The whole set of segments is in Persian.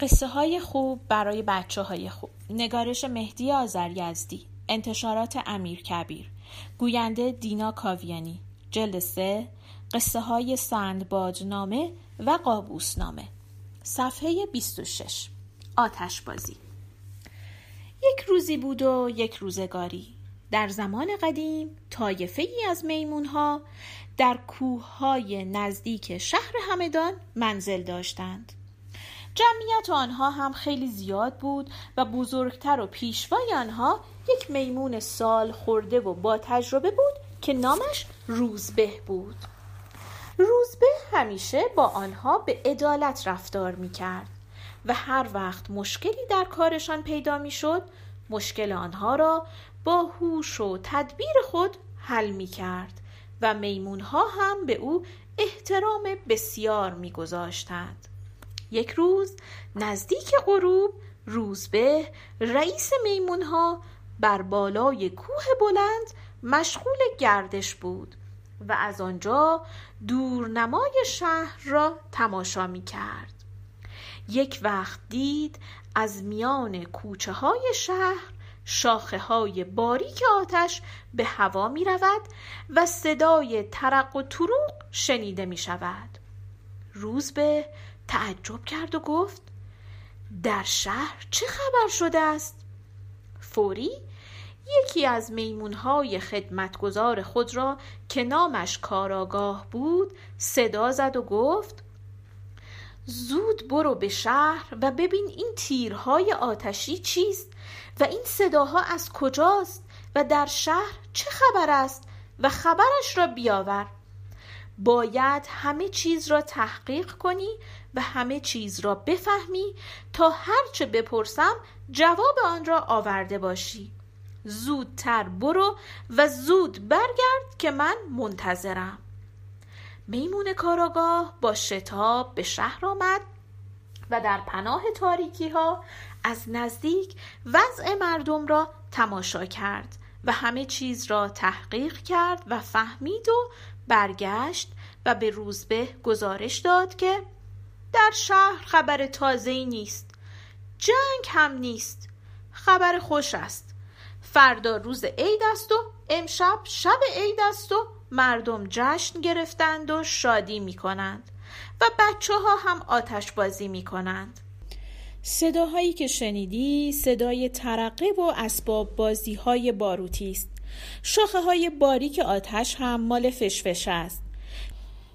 قصه های خوب برای بچه های خوب. نگارش مهدی آذر یزدی. انتشارات امیرکبیر. گوینده دینا کاویانی. جلد 3. قصه های سندبادنامه و قابوسنامه. صفحه 26. آتشبازی. یک روزی بود و یک روزگاری. در زمان قدیم طایفه‌ای از میمون‌ها در کوه‌های نزدیک شهر همدان منزل داشتند. جمعیت آنها هم خیلی زیاد بود و بزرگتر و پیشوای آنها یک میمون سال خورده و با تجربه بود که نامش روزبه بود. روزبه همیشه با آنها به عدالت رفتار می‌کرد و هر وقت مشکلی در کارشان پیدا می‌شد، مشکل آنها را با هوش و تدبیر خود حل می‌کرد و میمون‌ها هم به او احترام بسیار می‌گذاشتند. یک روز نزدیک غروب روزبه رئیس میمون‌ها بر بالای کوه بلند مشغول گردش بود و از آنجا دورنمای شهر را تماشا می‌کرد. یک وقت دید از میان کوچه‌های شهر شاخه‌های باریک آتش به هوا می‌رود و صدای ترق و تروق شنیده می‌شود. روزبه تعجب کرد و گفت: در شهر چه خبر شده است؟ فوری یکی از میمون‌های خدمتگزار خود را که نامش کاراگاه بود صدا زد و گفت: زود برو به شهر و ببین این تیرهای آتشی چیست و این صداها از کجاست و در شهر چه خبر است و خبرش را بیاور. باید همه چیز را تحقیق کنی و همه چیز را بفهمی تا هرچه بپرسم جواب آن را آورده باشی. زودتر برو و زود برگرد که من منتظرم. میمون کاراگاه با شتاب به شهر آمد و در پناه تاریکی ها از نزدیک وضع مردم را تماشا کرد و همه چیز را تحقیق کرد و فهمید و برگشت و به روزبه گزارش داد که در شهر خبر تازه‌ای نیست، جنگ هم نیست، خبر خوش است. فردا روز عید است و امشب شب عید است و مردم جشن گرفتند و شادی می کنند و بچه ها هم آتش بازی می کنند. صداهایی که شنیدی صدای ترقه و اسباب بازی های باروتی است. شاخه های باریک آتش هم مال فشفشه است.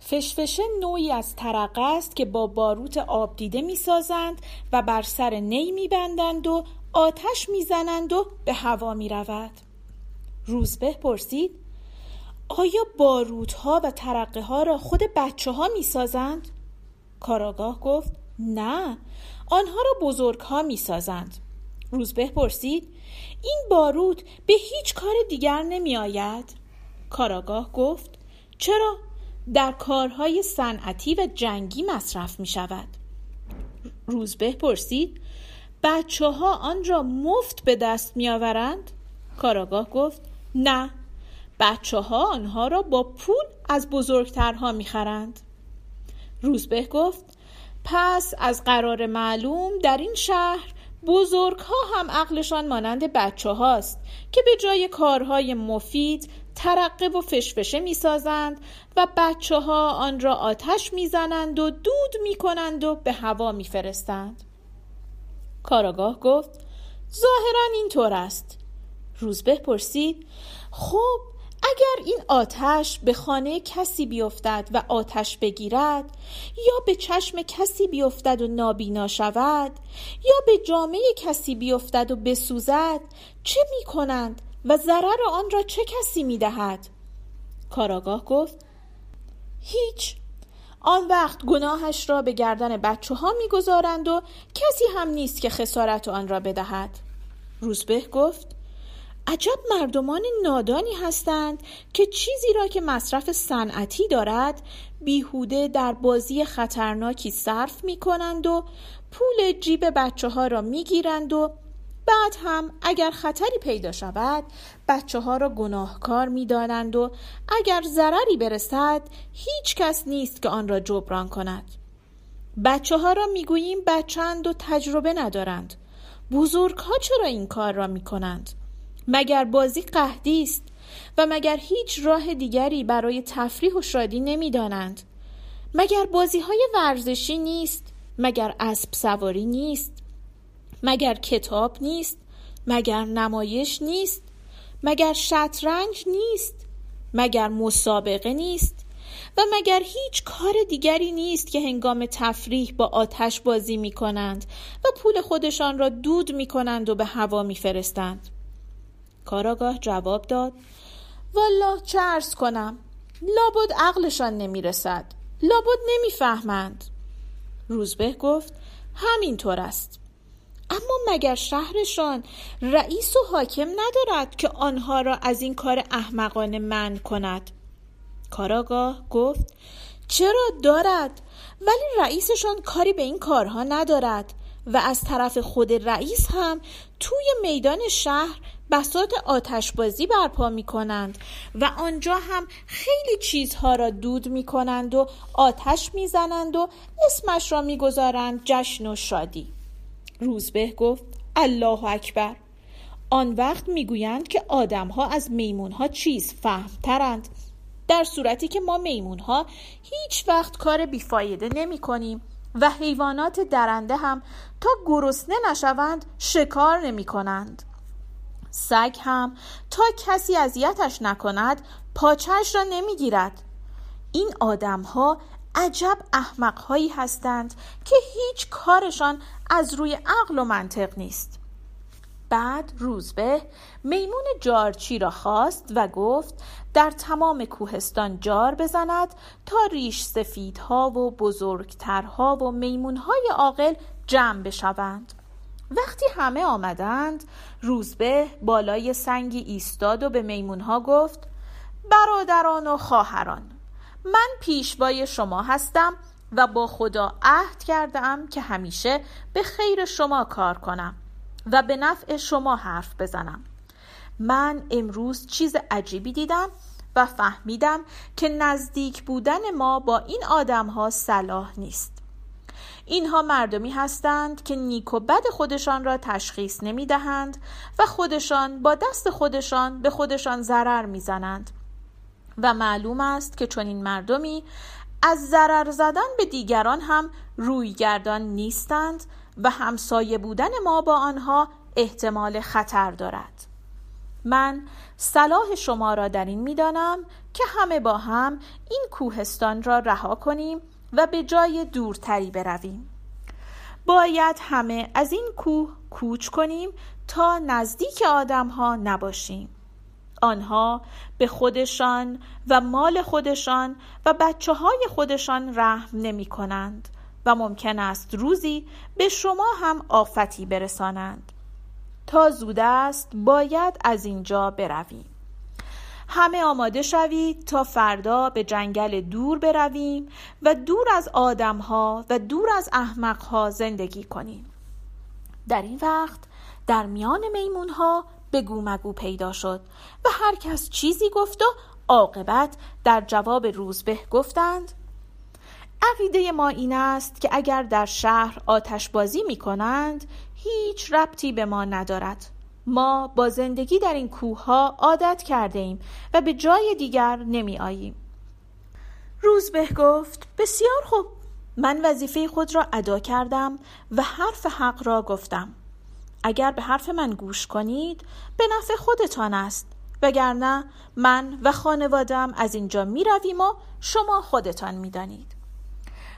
فشفشه نوعی از ترقه است که با باروت آب دیده می سازند و بر سر نی می بندند و آتش می زنند و به هوا می رود. روزبه پرسید: آیا باروت ها و ترقه ها را خود بچه ها می سازند؟ کاراگاه گفت: نه، آنها را بزرگ ها می سازند. روزبه پرسید: این باروت به هیچ کار دیگر نمی آید؟ کاراگاه گفت: چرا؟ در کارهای صنعتی و جنگی مصرف می شود. روزبه پرسید: بچه ها آن را مفت به دست می آورند؟ کاراگاه گفت: نه، بچه ها آنها را با پول از بزرگترها می خرند. روزبه گفت: پس از قرار معلوم در این شهر بزرگ ها هم عقلشان مانند بچه هاست که به جای کارهای مفید ترقه و فشفشه می سازند و بچه ها آن را آتش می زنند و دود می کنند و به هوا می فرستند. کاراگاه گفت: ظاهرا اینطور است. روزبه پرسید: خب اگر این آتش به خانه کسی بیفتد و آتش بگیرد، یا به چشم کسی بیفتد و نابینا شود، یا به جامه کسی بیفتد و بسوزد، چه می کنند و ضرر آن را چه کسی می دهد؟ کاراگاه گفت: هیچ. آن وقت گناهش را به گردن بچه ها می گذارند و کسی هم نیست که خسارت آن را بدهد. روزبه گفت: عجب مردمان نادانی هستند که چیزی را که مصرف صنعتی دارد بیهوده در بازی خطرناکی صرف می کنند و پول جیب بچه ها را می گیرند و بعد هم اگر خطری پیدا شود بچه ها را گناهکار می دانند و اگر ضرری برسد هیچ کس نیست که آن را جبران کند. بچه ها را میگوییم بچند و تجربه ندارند. بزرگ ها چرا این کار را میکنند؟ مگر بازی قحطی است و مگر هیچ راه دیگری برای تفریح و شادی نمیدانند؟ مگر بازی های ورزشی نیست؟ مگر اسب سواری نیست؟ مگر کتاب نیست؟ مگر نمایش نیست؟ مگر شطرنج نیست؟ مگر مسابقه نیست؟ و مگر هیچ کار دیگری نیست که هنگام تفریح با آتش بازی می کنند و پول خودشان را دود می کنند و به هوا می فرستند؟ کاراگاه جواب داد: والله چه عرض کنم، لابد عقلشان نمی رسد، لابد نمی فهمند. روزبه گفت: همینطور است. اما مگر شهرشان رئیس و حاکم ندارد که آنها را از این کار احمقانه منع کند؟ کاراگاه گفت: چرا دارد، ولی رئیسشان کاری به این کارها ندارد و از طرف خود رئیس هم توی میدان شهر بساط آتشبازی برپا می کنند و آنجا هم خیلی چیزها را دود می کنند و آتش می زنند و اسمش را می گذارند جشن و شادی. روزبه گفت: الله اکبر. آن وقت می گویند که آدم ها از میمون ها چیز فهمترند، در صورتی که ما میمون ها هیچ وقت کار بیفایده نمی کنیم و حیوانات درنده هم تا گرسنه نشوند شکار نمی کنند. سگ هم تا کسی اذیتش نکند پاچش را نمی گیرد. این آدم ها عجب احمق هایی هستند که هیچ کارشان از روی عقل و منطق نیست. بعد روزبه میمون جارچی را خواست و گفت در تمام کوهستان جار بزند تا ریش سفیدها و بزرگترها و میمونهای عاقل جمع بشوند. وقتی همه آمدند، روزبه بالای سنگی ایستاد و به میمونها گفت: برادران و خواهران، من پیشوای شما هستم و با خدا عهد کردم که همیشه به خیر شما کار کنم و به نفع شما حرف بزنم. من امروز چیز عجیبی دیدم و فهمیدم که نزدیک بودن ما با این آدم ها صلاح نیست. اینها مردمی هستند که نیک و بد خودشان را تشخیص نمی دهند و خودشان با دست خودشان به خودشان ضرر می زنند و معلوم است که چنین مردمی از ضرر زدن به دیگران هم رویگردان نیستند و همسایه بودن ما با آنها احتمال خطر دارد. من صلاح شما را در این می دانم که همه با هم این کوهستان را رها کنیم و به جای دورتری برویم. باید همه از این کوه کوچ کنیم تا نزدیک آدم ها نباشیم. آنها به خودشان و مال خودشان و بچه های خودشان رحم نمی کنند و ممکن است روزی به شما هم آفتی برسانند. تا زود است باید از اینجا برویم. همه آماده شوید تا فردا به جنگل دور برویم و دور از آدم ها و دور از احمق ها زندگی کنیم. در این وقت در میان میمون ها بگو مگو پیدا شد و هر کس چیزی گفت و عاقبت در جواب روزبه گفتند: عقیده ما این است که اگر در شهر آتش بازی می کنند هیچ ربطی به ما ندارد. ما با زندگی در این کوه ها عادت کرده ایم و به جای دیگر نمی آییم. روزبه گفت: بسیار خوب، من وظیفه خود را ادا کردم و حرف حق را گفتم. اگر به حرف من گوش کنید به نفع خودتان است، وگرنه من و خانواده‌ام از اینجا می رویم و شما خودتان می دانید.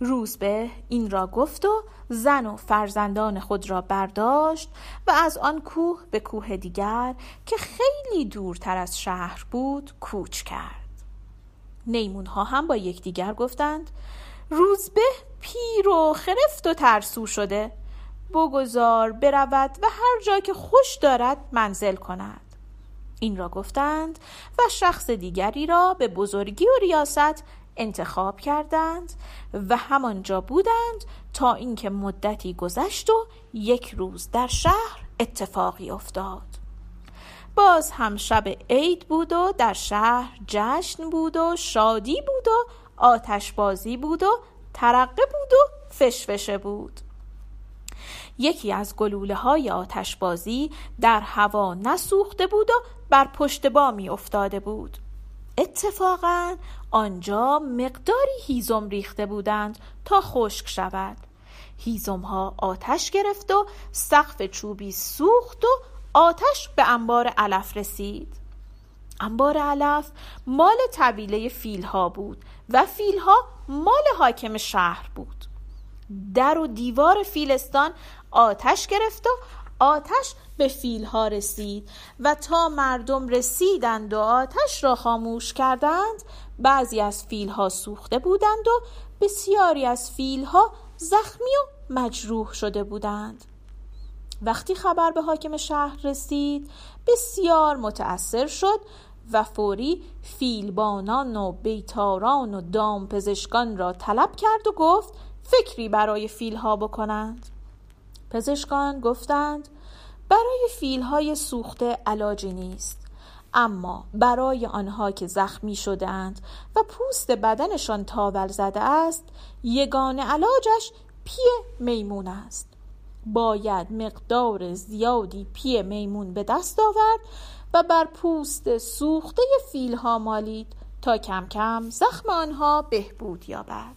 روزبه این را گفت و زن و فرزندان خود را برداشت و از آن کوه به کوه دیگر که خیلی دورتر از شهر بود کوچ کرد. میمون ها هم با یکدیگر گفتند: روزبه پیر و خرفت و ترسو شده، بگذار برود و هر جا که خوش دارد منزل کند. این را گفتند و شخص دیگری را به بزرگی و ریاست انتخاب کردند و همانجا بودند تا اینکه مدتی گذشت و یک روز در شهر اتفاقی افتاد. باز هم شب عید بود و در شهر جشن بود و شادی بود و آتشبازی بود و ترقه بود و فشفشه بود. یکی از گلوله های آتشبازی در هوا نسوخته بود و بر پشت بامی افتاده بود. اتفاقاً آنجا مقداری هیزم ریخته بودند تا خشک شود. هیزم ها آتش گرفت و سقف چوبی سوخت و آتش به انبار علف رسید. انبار علف مال طویله فیل ها بود و فیل ها مال حاکم شهر بود. در و دیوار فیلستان آتش گرفت و آتش به فیل ها رسید و تا مردم رسیدند و آتش را خاموش کردند، بعضی از فیل ها سوخته بودند و بسیاری از فیل ها زخمی و مجروح شده بودند. وقتی خبر به حاکم شهر رسید، بسیار متأثر شد و فوری فیلبانان و بیتاران و دامپزشکان را طلب کرد و گفت فکری برای فیلها بکنند. پزشکان گفتند برای فیلهای سوخته علاجی نیست، اما برای آنها که زخمی شدند و پوست بدنشان تاول زده است، یگانه علاجش پی میمون است. باید مقدار زیادی پی میمون به دست آورد و بر پوست سوخته فیلها مالید تا کم کم زخم آنها بهبود یابد.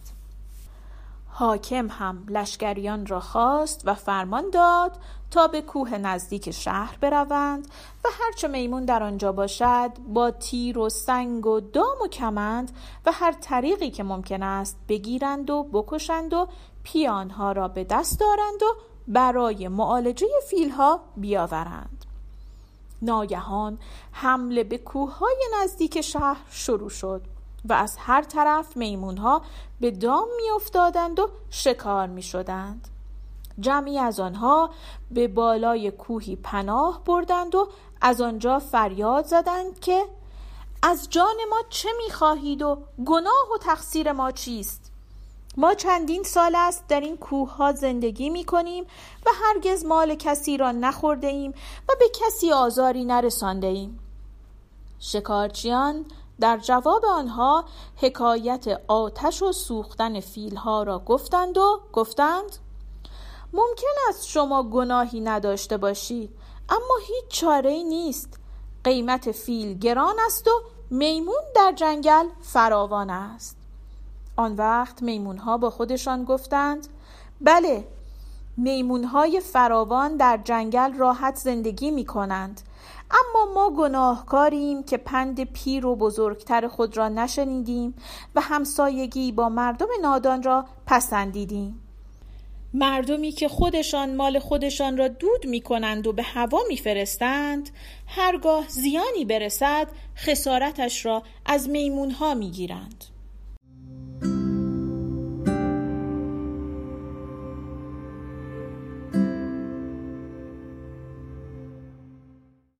حاکم هم لشکریان را خواست و فرمان داد تا به کوه نزدیک شهر بروند و هرچه میمون در آنجا باشد با تیر و سنگ و دام و کمند و هر طریقی که ممکن است بگیرند و بکشند و پی آنها را به دست دارند و برای معالجه فیلها بیاورند. ناگهان حمله به کوههای نزدیک شهر شروع شد و از هر طرف میمونها به دام می افتادند و شکار می شدند. جمعی از آنها به بالای کوهی پناه بردند و از آنجا فریاد زدند که از جان ما چه می خواهید و گناه و تقصیر ما چیست؟ ما چندین سال است در این کوهها زندگی می کنیم و هرگز مال کسی را نخورده ایم و به کسی آزاری نرسانده ایم. شکارچیان در جواب آنها حکایت آتش و سوختن فیلها را گفتند و گفتند ممکن است شما گناهی نداشته باشید، اما هیچ چاره‌ای نیست. قیمت فیل گران است و میمون در جنگل فراوان است. آن وقت میمونها با خودشان گفتند بله، میمونهای فراوان در جنگل راحت زندگی می کنند، اما ما گناهکاریم که پند پیر و بزرگتر خود را نشنیدیم و همسایگی با مردم نادان را پسندیدیم. مردمی که خودشان مال خودشان را دود می کنند و به هوا می فرستند، هرگاه زیانی برسد خسارتش را از میمونها می گیرند.